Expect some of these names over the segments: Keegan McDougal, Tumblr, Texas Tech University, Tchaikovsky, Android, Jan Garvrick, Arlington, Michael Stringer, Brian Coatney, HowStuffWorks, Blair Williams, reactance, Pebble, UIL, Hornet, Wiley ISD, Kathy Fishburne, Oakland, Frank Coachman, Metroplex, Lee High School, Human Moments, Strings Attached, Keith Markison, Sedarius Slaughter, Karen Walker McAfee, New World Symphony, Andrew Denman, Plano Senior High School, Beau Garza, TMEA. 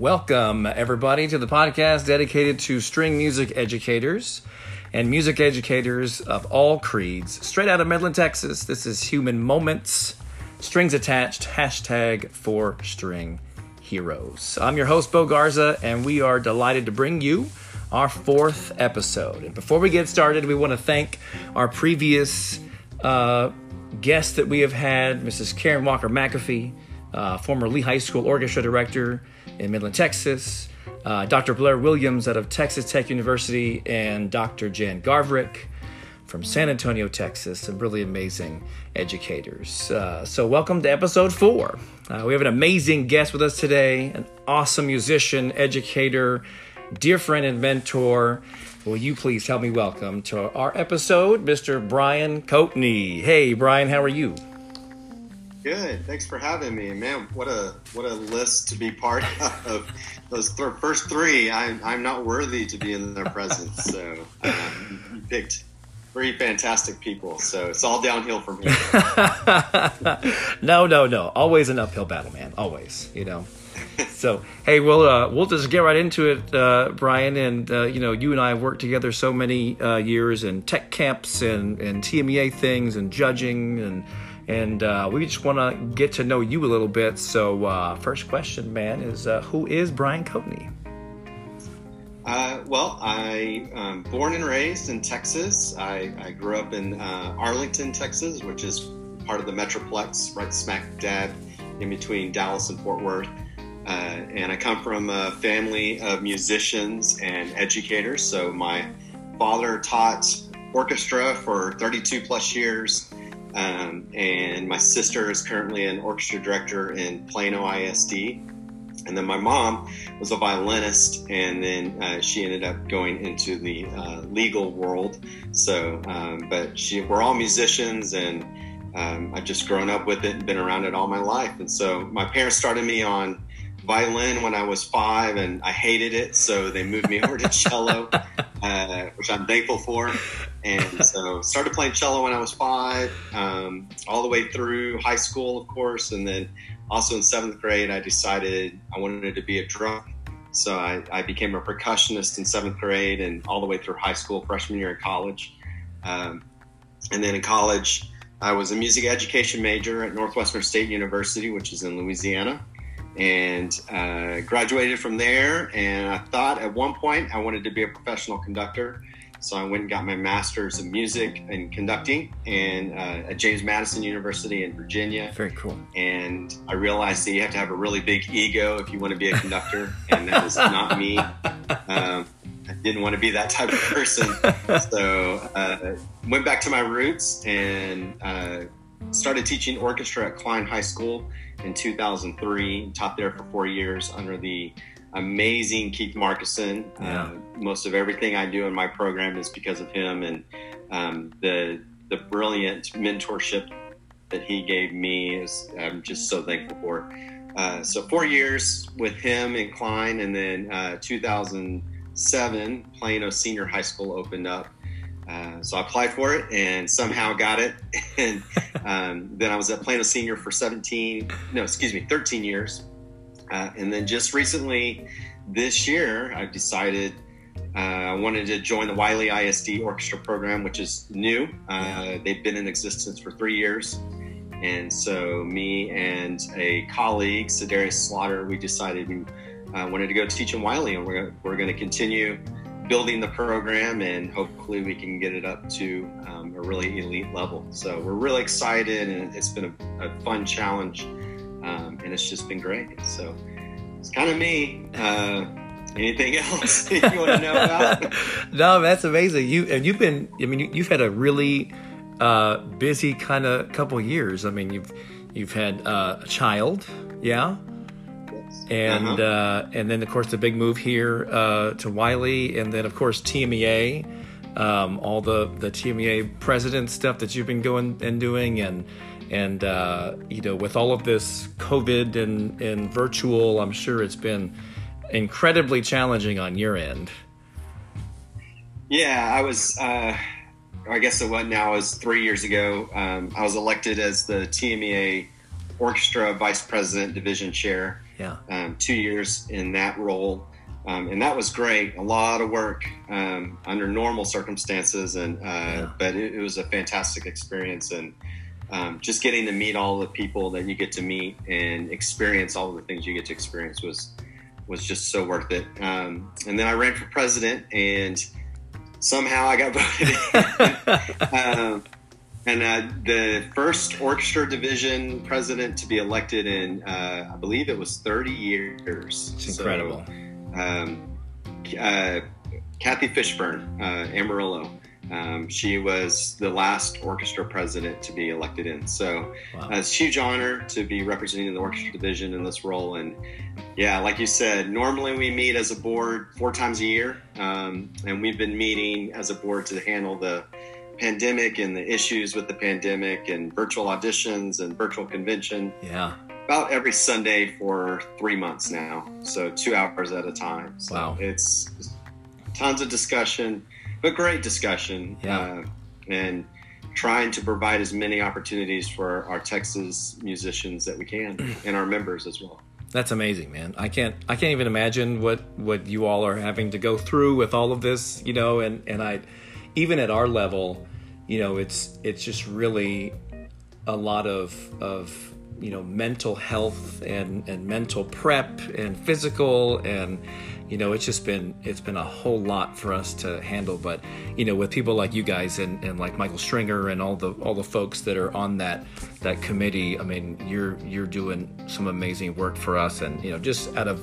Welcome, everybody, to the podcast dedicated to string music educators and music educators of all creeds, straight out of Midland, Texas. This is Human Moments, Strings Attached, hashtag for string heroes. I'm your host, Beau Garza, and we are delighted to bring you our fourth episode. And before we get started, we want to thank our previous guest that we have had, Mrs. Karen Walker McAfee, former Lee High School orchestra director in Midland, Texas, Dr. Blair Williams out of Texas Tech University, and Dr. Jan Garvrick from San Antonio, Texas, some really amazing educators. So welcome to episode 4. We have an amazing guest with us today, an awesome musician, educator, dear friend and mentor. Will you please help me welcome to our episode, Mr. Brian Coatney. Hey, Brian, how are you? Good. Thanks for having me, man. What a list to be part of. Those first three, I'm not worthy to be in their presence. So you picked three fantastic people. So it's all downhill from here. No. Always an uphill battle, man. Always, you know. So, hey, we'll just get right into it, Brian. And, you know, you and I have worked together so many years in tech camps and TMEA things and judging. And we just want to get to know you a little bit. So first question, man, is who is Brian Coatney? Well, I am born and raised in Texas. I grew up in Arlington, Texas, which is part of the Metroplex, right smack dab in between Dallas and Fort Worth. And I come from a family of musicians and educators. So my father taught orchestra for 32 plus years. And my sister is currently an orchestra director in Plano ISD. And then my mom was a violinist, and then she ended up going into the legal world. So, but we're all musicians, and I've just grown up with it and been around it all my life. And so my parents started me on violin when I was 5, and I hated it, so they moved me over to cello, which I'm thankful for. And so started playing cello when I was 5, all the way through high school, of course. And then also in 7th grade, I decided I wanted to be a drummer. So I became a percussionist in 7th grade and all the way through high school, freshman year in college. And then in college, I was a music education major at Northwestern State University, which is in Louisiana. And graduated from there, and I thought at one point I wanted to be a professional conductor. So I went and got my master's in music and conducting and at James Madison University in Virginia. Very cool. And I realized that you have to have a really big ego if you want to be a conductor, and that was not me. I didn't want to be that type of person. So went back to my roots and started teaching orchestra at Klein High School in 2003, taught there for 4 years under the amazing Keith Markison. Yeah. Most of everything I do in my program is because of him and the brilliant mentorship that he gave me is I'm just so thankful for. So 4 years with him in Klein, and then 2007, Plano Senior High School opened up. So I applied for it and somehow got it. And then I was at Plano Senior for 13 years. And then just recently this year, I decided I wanted to join the Wiley ISD orchestra program, which is new. They've been in existence for 3 years. And so me and a colleague, Sedarius Slaughter, we decided we wanted to go teach in Wiley, and we're going to continue building the program, and hopefully we can get it up to a really elite level. So we're really excited, and it's been a fun challenge, and it's just been great. So it's kind of me. Anything else you want to know about? No, that's amazing. You've had a really busy kind of couple years. I mean, you've had a child, yeah. And and then, of course, the big move here to Wiley, and then, of course, TMEA, all the TMEA president stuff that you've been going and doing, and you know, with all of this COVID and virtual, I'm sure it's been incredibly challenging on your end. Yeah, I was. I guess what now is 3 years ago. I was elected as the TMEA Orchestra Vice President Division Chair. Yeah. 2 years in that role. And that was great. A lot of work under normal circumstances. And but it was a fantastic experience. And just getting to meet all the people that you get to meet and experience all the things you get to experience was just so worth it. And then I ran for president, and somehow I got voted in. And the first orchestra division president to be elected in, I believe it was 30 years. It's incredible. So, Kathy Fishburne, Amarillo. She was the last orchestra president to be elected in. So wow. It's a huge honor to be representing the orchestra division in this role. And yeah, like you said, normally we meet as a board 4 times a year. And we've been meeting as a board to handle the pandemic and the issues with the pandemic and virtual auditions and virtual convention. Yeah. About every Sunday for 3 months now. So 2 hours at a time. So wow. It's tons of discussion. But great discussion, and trying to provide as many opportunities for our Texas musicians that we can, and our members as well. That's amazing, man. I can't even imagine what you all are having to go through with all of this, you know. And I, even at our level, you know, it's just really a lot of you know, mental health and mental prep and physical, and you know, it's been a whole lot for us to handle. But you know, with people like you guys and like Michael Stringer and all the folks that are on that committee, I mean, you're doing some amazing work for us. And you know, just out of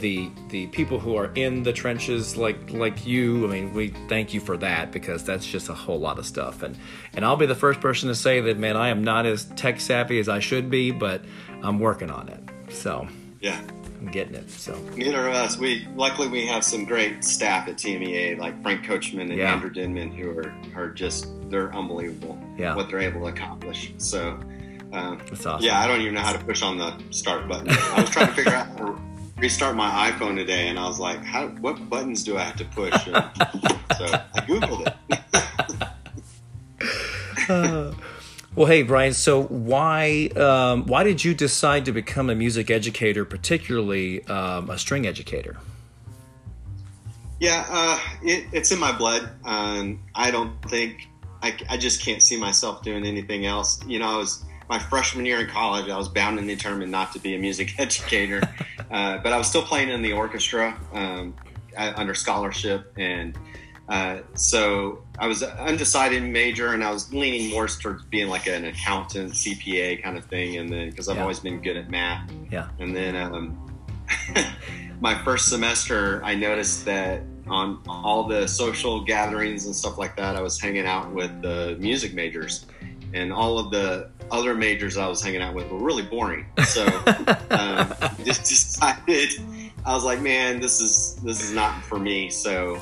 the people who are in the trenches like you, I mean, we thank you for that, because that's just a whole lot of stuff. And I'll be the first person to say that, man, I am not as tech savvy as I should be, but I'm working on it. So yeah. I'm getting it. So neither of us. Luckily we have some great staff at TMEA, like Frank Coachman and Andrew Denman, who are just, they're unbelievable. Yeah. What they're able to accomplish. So that's awesome. Yeah, I don't even know how to push on the start button. I was trying to figure out how to restart my iPhone today, and I was like, what buttons do I have to push? And so I Googled it. Well, hey, Brian, so why did you decide to become a music educator, particularly a string educator? Yeah, it's in my blood. I don't think, I just can't see myself doing anything else. You know, my freshman year in college, I was bound and determined not to be a music educator, but I was still playing in the orchestra under scholarship, and so I was an undecided major, and I was leaning more towards being like an accountant, CPA kind of thing. And then, cause I've always been good at math. Yeah. And then, my first semester, I noticed that on all the social gatherings and stuff like that, I was hanging out with the music majors, and all of the other majors I was hanging out with were really boring. So, just decided, I was like, man, this is not for me. So,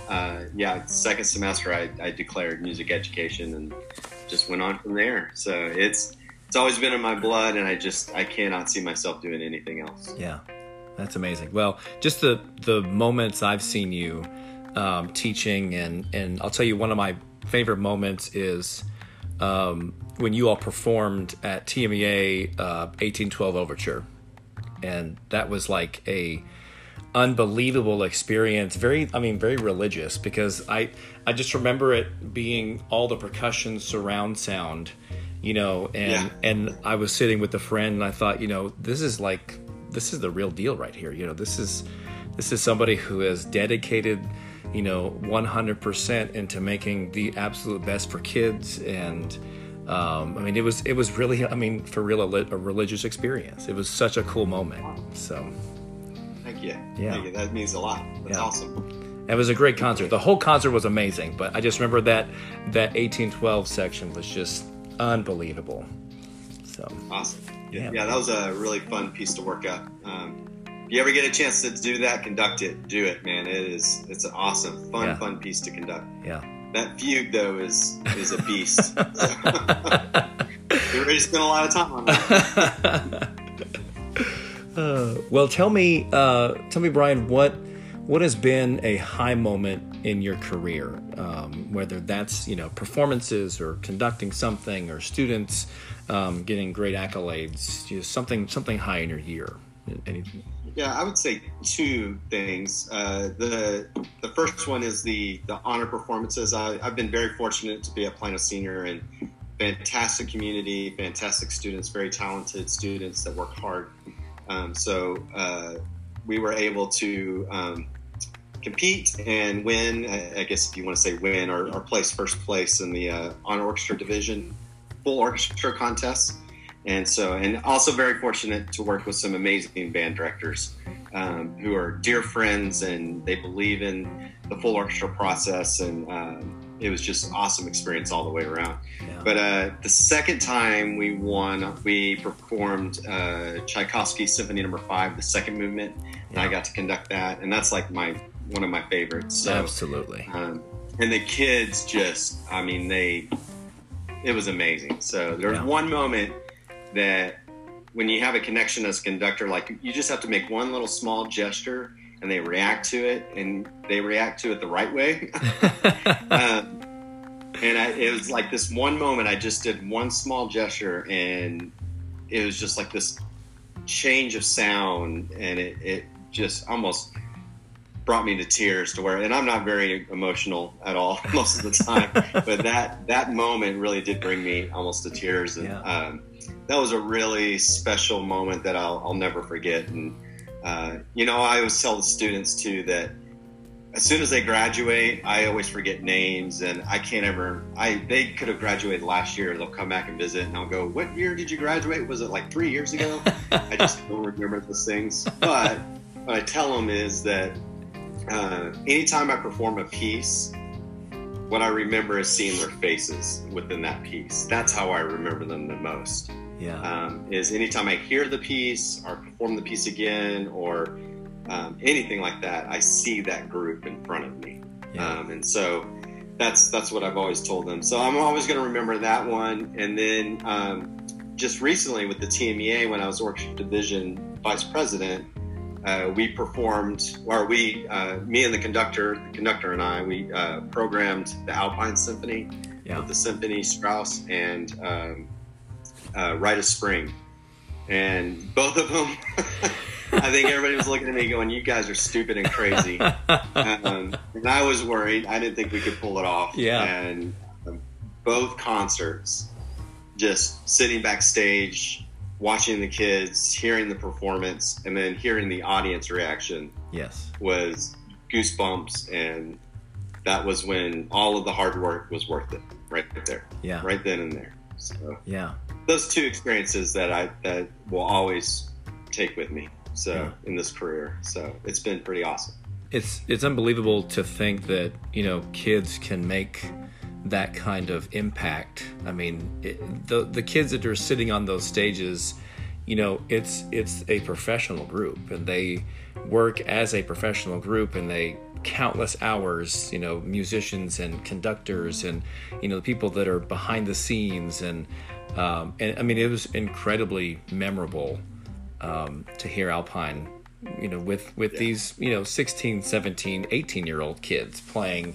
second semester, I declared music education and just went on from there. So it's always been in my blood, and I cannot see myself doing anything else. Yeah, that's amazing. Well, just the moments I've seen you teaching, and I'll tell you, one of my favorite moments is when you all performed at TMEA 1812 Overture, and that was like a unbelievable experience, very religious, because I just remember it being all the percussion surround sound, you know, and I was sitting with a friend, and I thought, you know, this is the real deal right here, you know, this is somebody who has dedicated, you know, 100% into making the absolute best for kids. And it was really, for real, a religious experience. It was such a cool moment. So Yeah, that means a lot. That's awesome. It was a great concert. The whole concert was amazing, but I just remember that 1812 section was just unbelievable. So awesome. Yeah, that was a really fun piece to work up. If you ever get a chance to do that, conduct it. Do it, man. It's an awesome, fun piece to conduct. Yeah. That fugue though is a beast. We already spent a lot of time on that. Well, tell me, Brian, what has been a high moment in your career? Whether that's, you know, performances or conducting something or students getting great accolades, just something high in your year. anything? Yeah, I would say two things. The first one is the honor performances. I've been very fortunate to be at Plano Senior, and fantastic community, fantastic students, very talented students that work hard. So we were able to compete and win, I guess if you want to say win, or place first place in the honor orchestra division, full orchestra contest. And so, and also very fortunate to work with some amazing band directors who are dear friends, and they believe in the full orchestra process. And it was just an awesome experience all the way around. Yeah. But the second time we won, we performed Tchaikovsky Symphony No. 5, the second movement, and I got to conduct that. And that's like one of my favorites. So, absolutely. And the kids just, I mean, it was amazing. So there was one moment that when you have a connection as a conductor, like you just have to make one little small gesture and they react to it, and they react to it the right way. It was like this one moment, I just did one small gesture and it was just like this change of sound, and it just almost brought me to tears to where, and I'm not very emotional at all most of the time, but that moment really did bring me almost to tears. And that was a really special moment that I'll never forget. And I always tell the students too that as soon as they graduate, I always forget names, and I can't ever. They could have graduated last year. They'll come back and visit, and I'll go, "What year did you graduate? Was it like 3 years ago?" I just don't remember those things. But what I tell them is that anytime I perform a piece, what I remember is seeing their faces within that piece. That's how I remember them the most. Yeah. Is anytime I hear the piece or perform the piece again, or anything like that, I see that group in front of me. Yeah. And so that's what I've always told them. So I'm always going to remember that one. And then just recently with the TMEA, when I was Orchestra Division Vice President, me and the conductor and I, we programmed the Alpine Symphony, with the Symphony, Strauss, and Rite of Spring. And both of them, I think everybody was looking at me going, "You guys are stupid and crazy." And I was worried. I didn't think we could pull it off. Yeah. And both concerts, just sitting backstage, watching the kids, hearing the performance, and then hearing the audience reaction was goosebumps. And that was when all of the hard work was worth it, right there. Yeah. Right then and there. So those two experiences that will always take with me. So in this career, so it's been pretty awesome. It's unbelievable to think that, kids can make that kind of impact. I mean, the kids that are sitting on those stages, it's a professional group, and they work as a professional group, and they countless hours, musicians and conductors, and the people that are behind the scenes, and I mean, it was incredibly memorable to hear Alpine, with these 16, 17, 18-year-old kids playing,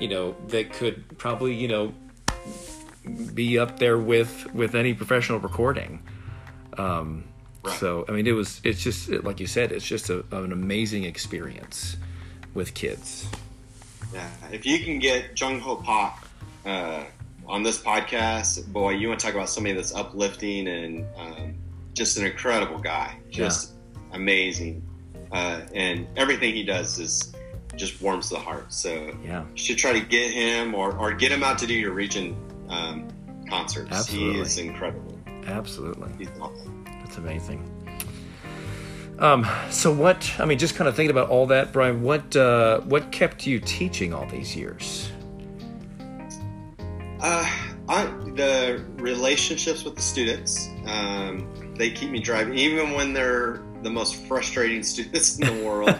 that could probably be up there with any professional recording. Right. So I mean, it's just like you said, it's just an amazing experience with kids. Yeah, if you can get Jung Ho Park on this podcast, boy, you want to talk about somebody that's uplifting and just an incredible guy, just amazing, and everything he does is just warms the heart. So you should try to get him or get him out to do your region concerts. Absolutely. He is incredible. Absolutely, he's awesome. That's amazing. So just kind of thinking about all that, Brian, what kept you teaching all these years? The relationships with the students, they keep me driving, even when they're the most frustrating students in the world.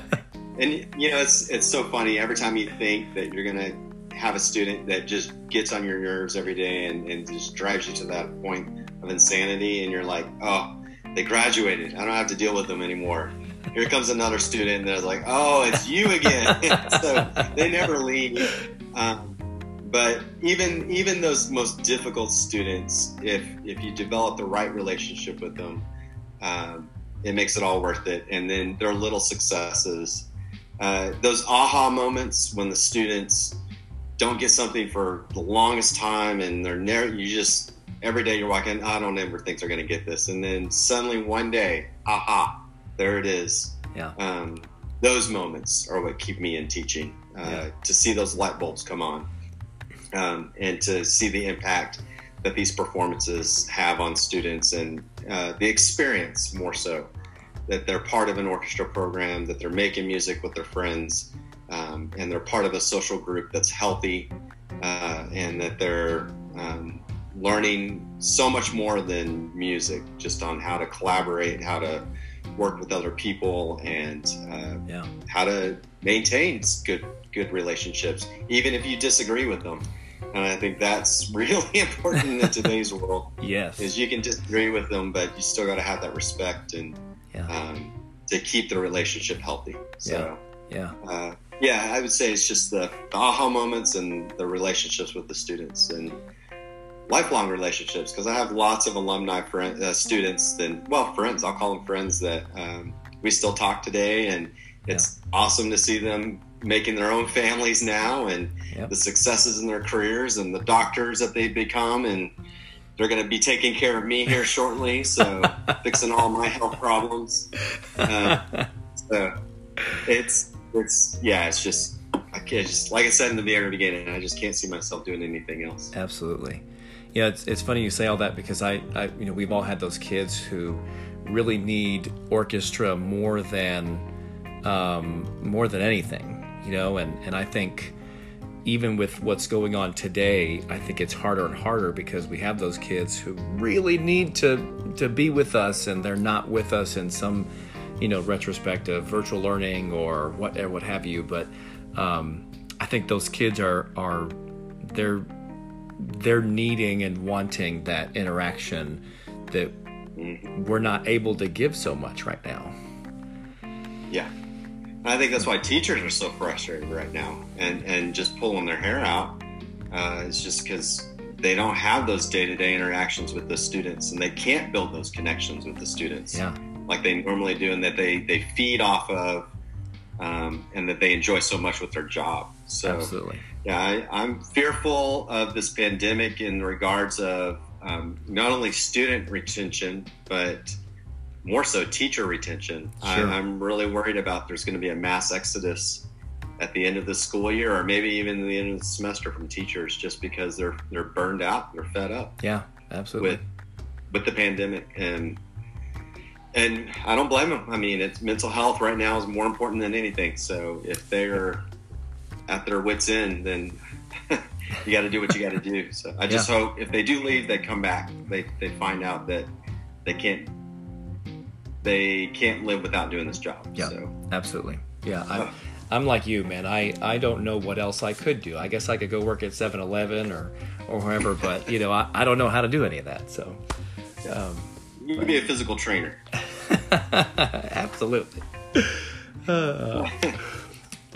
And it's so funny, every time you think that you're going to have a student that just gets on your nerves every day and just drives you to that point of insanity, and you're like, oh, they graduated, I don't have to deal with them anymore. Here comes another student, and they're like, oh, it's you again. So they never leave. But even those most difficult students, if you develop the right relationship with them, it makes it all worth it. And then their little successes, those aha moments when the students don't get something for the longest time, and they're never, you just, every day you're walking, I don't ever think they're going to get this. And then suddenly one day, aha, there it is. Yeah. Those moments are what keep me in teaching, to see those light bulbs come on, and to see the impact that these performances have on students, and the experience more so, that they're part of an orchestra program, that they're making music with their friends, and they're part of a social group that's healthy, and that they're learning so much more than music, just on how to collaborate, how to work with other people, and how to maintain good relationships, even if you disagree with them. And I think that's really important in today's world. Yes, is you can disagree with them, but you still got to have that respect and to keep the relationship healthy. So, I would say it's just the aha moments and the relationships with the students and lifelong relationships. Because I have lots of alumni friends. I'll call them friends that we still talk today, and it's awesome to see them making their own families now, and the successes in their careers, and the doctors that they've become, and they're going to be taking care of me here shortly, so fixing all my health problems. So it's just, I can't, just like I said in the very beginning, I just can't see myself doing anything else. Absolutely. Yeah, it's funny you say all that, because I we've all had those kids who really need orchestra more than anything, and I think even with what's going on today, I think it's harder and harder, because we have those kids who really need to be with us, and they're not with us in some, retrospective virtual learning or what have you. But I think those kids are needing and wanting that interaction that we're not able to give so much right now. Yeah. And I think that's why teachers are so frustrated right now and just pulling their hair out. It's just because they don't have those day-to-day interactions with the students, and they can't build those connections with the students like they normally do, and that they feed off of, and that they enjoy so much with their job. So, absolutely. Yeah, I'm fearful of this pandemic in regards of not only student retention, but more so teacher retention. Sure. I'm really worried about there's going to be a mass exodus at the end of the school year, or maybe even the end of the semester, from teachers, just because they're burned out, they're fed up. Yeah, absolutely. With the pandemic, and I don't blame them. I mean, it's mental health right now is more important than anything. So if they're at their wits end, then you got to do what you got to do. So I just hope if they do leave, they come back. They find out that they can't live without doing this job. Yeah, so. Absolutely. Yeah, I'm like you, man. I don't know what else I could do. I guess I could go work at 7-Eleven or wherever, but I don't know how to do any of that. So you could be a physical trainer. Absolutely. Well,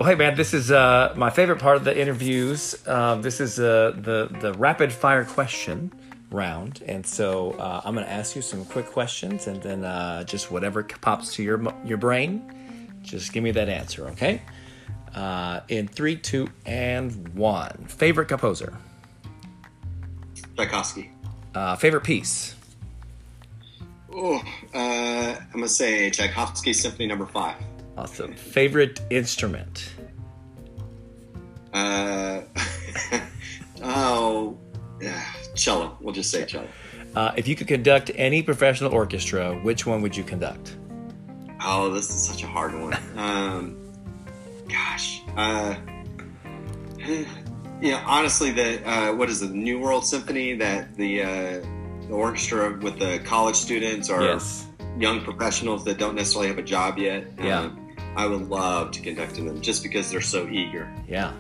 hey man, this is my favorite part of the interviews. This is the rapid fire question round, and so I'm going to ask you some quick questions, and then just whatever pops to your brain, just give me that answer, okay? In 3, 2, and 1. Favorite composer? Tchaikovsky. Favorite piece? I'm going to say Tchaikovsky Symphony No. 5. Awesome. Favorite instrument? Cello. We'll just say cello. If you could conduct any professional orchestra, which one would you conduct? Oh, this is such a hard one. Honestly, the New World Symphony, the orchestra with the college students or young professionals that don't necessarily have a job yet. I would love to conduct them just because they're so eager. Yeah.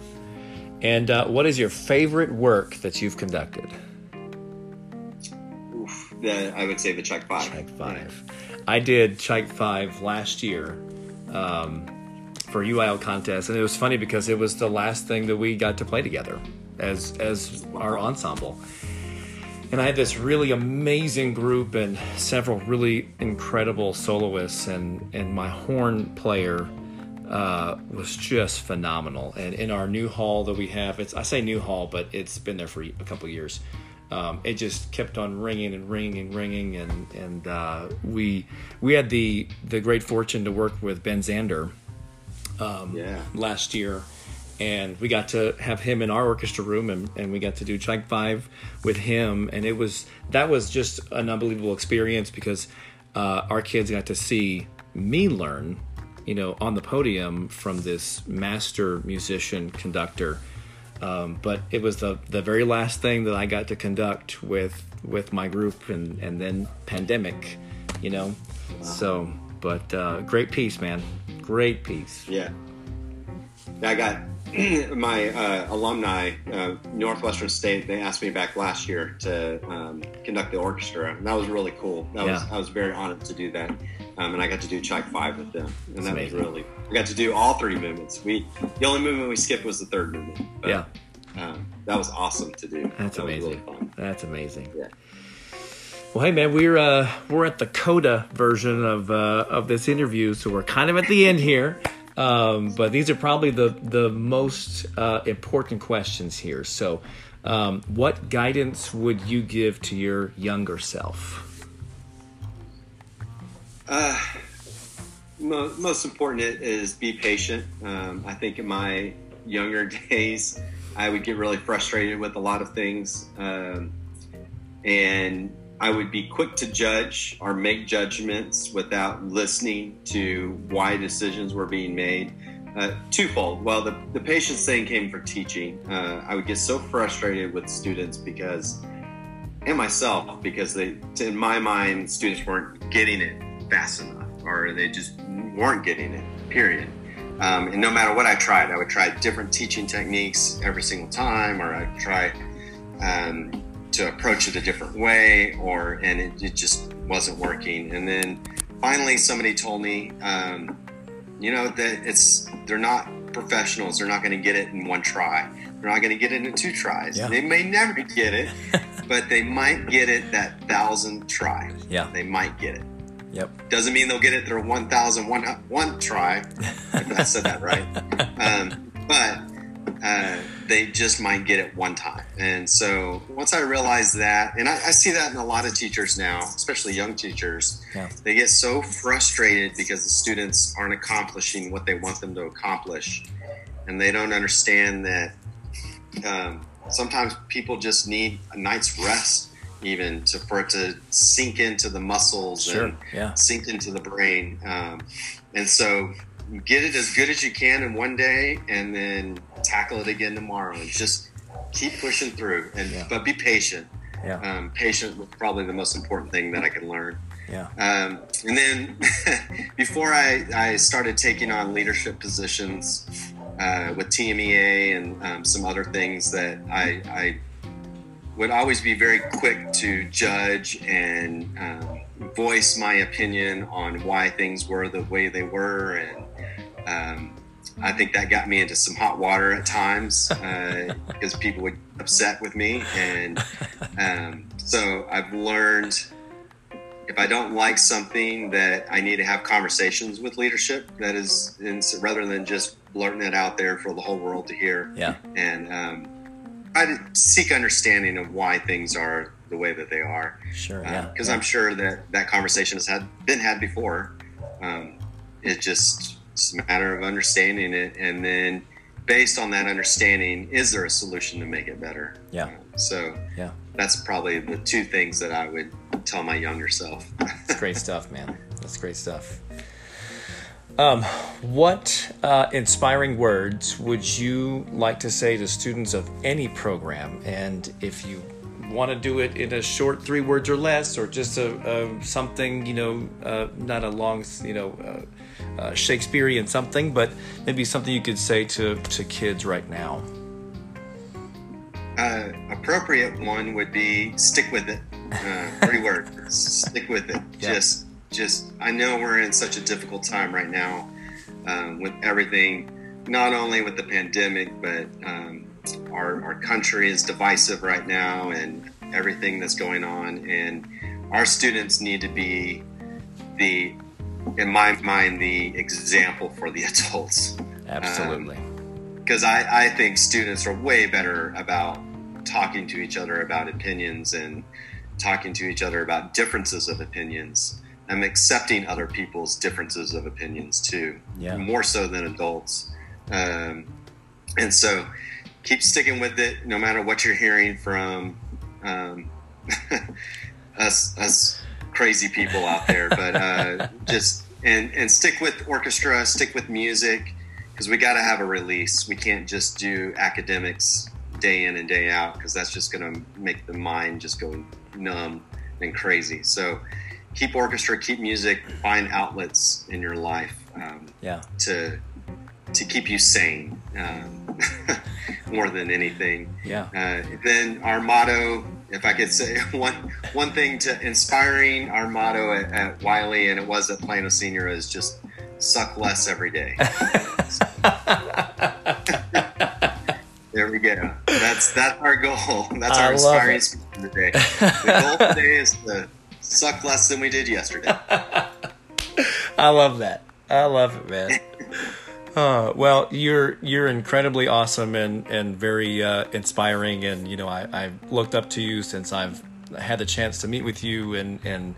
And what is your favorite work that you've conducted? I would say the Czech Five. Czech Five. Yeah. I did Czech Five last year for UIL contest, and it was funny because it was the last thing that we got to play together as our ensemble. And I had this really amazing group and several really incredible soloists, and my horn player was just phenomenal. And in our new hall that we have, I say new hall, but it's been there for a couple of years. It just kept on ringing and ringing and ringing, and we had the great fortune to work with Ben Zander last year. And we got to have him in our orchestra room, and we got to do Check Five with him. And that was just an unbelievable experience, because our kids got to see me learn, on the podium from this master musician conductor. But it was the very last thing that I got to conduct with my group, and then pandemic, Wow. So, but great piece, man. Great piece. Yeah. I got my alumni, Northwestern State, they asked me back last year to conduct the orchestra, and that was really cool. I was very honored to do that, and I got to do Check Five with them, and that's amazing. I got to do all three movements. The only movement we skipped was the third movement. But, that was awesome to do. That's amazing. Was really fun. That's amazing. Yeah. Well, hey man, we're at the coda version of this interview, so we're kind of at the end here. But these are probably the most important questions here. So what guidance would you give to your younger self? Most important is be patient. I think in my younger days, I would get really frustrated with a lot of things. And I would be quick to judge or make judgments without listening to why decisions were being made. Twofold. Well, the patience thing came from teaching. I would get so frustrated with students because in my mind, students weren't getting it fast enough, or they just weren't getting it, period. And no matter what I tried, I would try different teaching techniques every single time, or I'd try to approach it a different way, and it just wasn't working. And then finally somebody told me, that they're not professionals. They're not going to get it in one try. They're not going to get it in two tries. Yeah. They may never get it, but they might get it that 1,000th try. Yeah. They might get it. Yep. Doesn't mean they'll get it their 1,001 try. If I said that right. But they just might get it one time. And so once I realized that, and I see that in a lot of teachers now, especially young teachers, they get so frustrated because the students aren't accomplishing what they want them to accomplish. And they don't understand that sometimes people just need a night's rest, even for it to sink into the muscles sink into the brain. And so get it as good as you can in one day, and then tackle it again tomorrow, and just keep pushing through, but be patient. Yeah. Patient was probably the most important thing that I could learn. Yeah. And then before I started taking on leadership positions with TMEA and some other things, that I would always be very quick to judge and voice my opinion on why things were the way they were, and I think that got me into some hot water at times because people would get upset with me. And so I've learned, if I don't like something, that I need to have conversations with leadership, rather than just blurting it out there for the whole world to hear. Yeah. And I seek understanding of why things are the way that they are. Sure. Because I'm sure that conversation has been had before. It's a matter of understanding it, and then based on that understanding, is there a solution to make it better? Yeah. That's probably the two things that I would tell my younger self. That's great stuff, man. That's great stuff. What inspiring words would you like to say to students of any program? And if you want to do it in a short 3 words or less, or just a something, not a long, Shakespearean something, but maybe something you could say to kids right now. Appropriate one would be stick with it. Pretty word. Stick with it. Yeah. Just. I know we're in such a difficult time right now with everything, not only with the pandemic, but our country is divisive right now, and everything that's going on. And our students need to be the, in my mind, the example for the adults. Absolutely. Because I think students are way better about talking to each other about opinions and talking to each other about differences of opinions. I'm accepting other people's differences of opinions too, more so than adults. And so keep sticking with it, no matter what you're hearing from us crazy people out there. But just and stick with orchestra, stick with music, because we got to have a release. We can't just do academics day in and day out, because that's just going to make the mind just go numb and crazy. So keep orchestra, keep music, find outlets in your life to keep you sane more than anything. Then our motto, if I could say one thing to inspiring our motto at Wiley, and it was at Plano Senior, is just suck less every day. There we go. That's our goal. That's our inspiring speech today. The goal today is to suck less than we did yesterday. I love that. I love it, man. Well, you're incredibly awesome and very inspiring. And you know, I've looked up to you since I've had the chance to meet with you and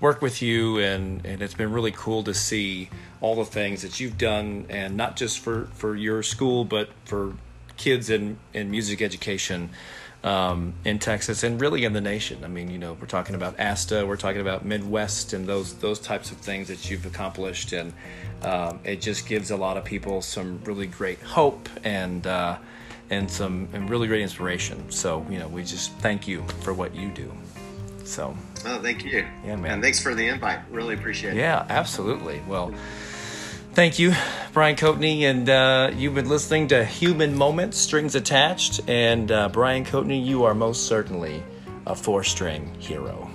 work with you, and it's been really cool to see all the things that you've done, and not just for your school, but for kids in music education in Texas and really in the nation. I mean, you know, we're talking about ASTA, we're talking about Midwest, and those types of things that you've accomplished, and it just gives a lot of people some really great hope and really great inspiration. So, you know, we just thank you for what you do. So, thank you. Yeah, man. And thanks for the invite. Really appreciate it. Yeah, absolutely. Well, thank you, Brian Coatney, and you've been listening to Human Moments, Strings Attached, and Brian Coatney, you are most certainly a four-string hero.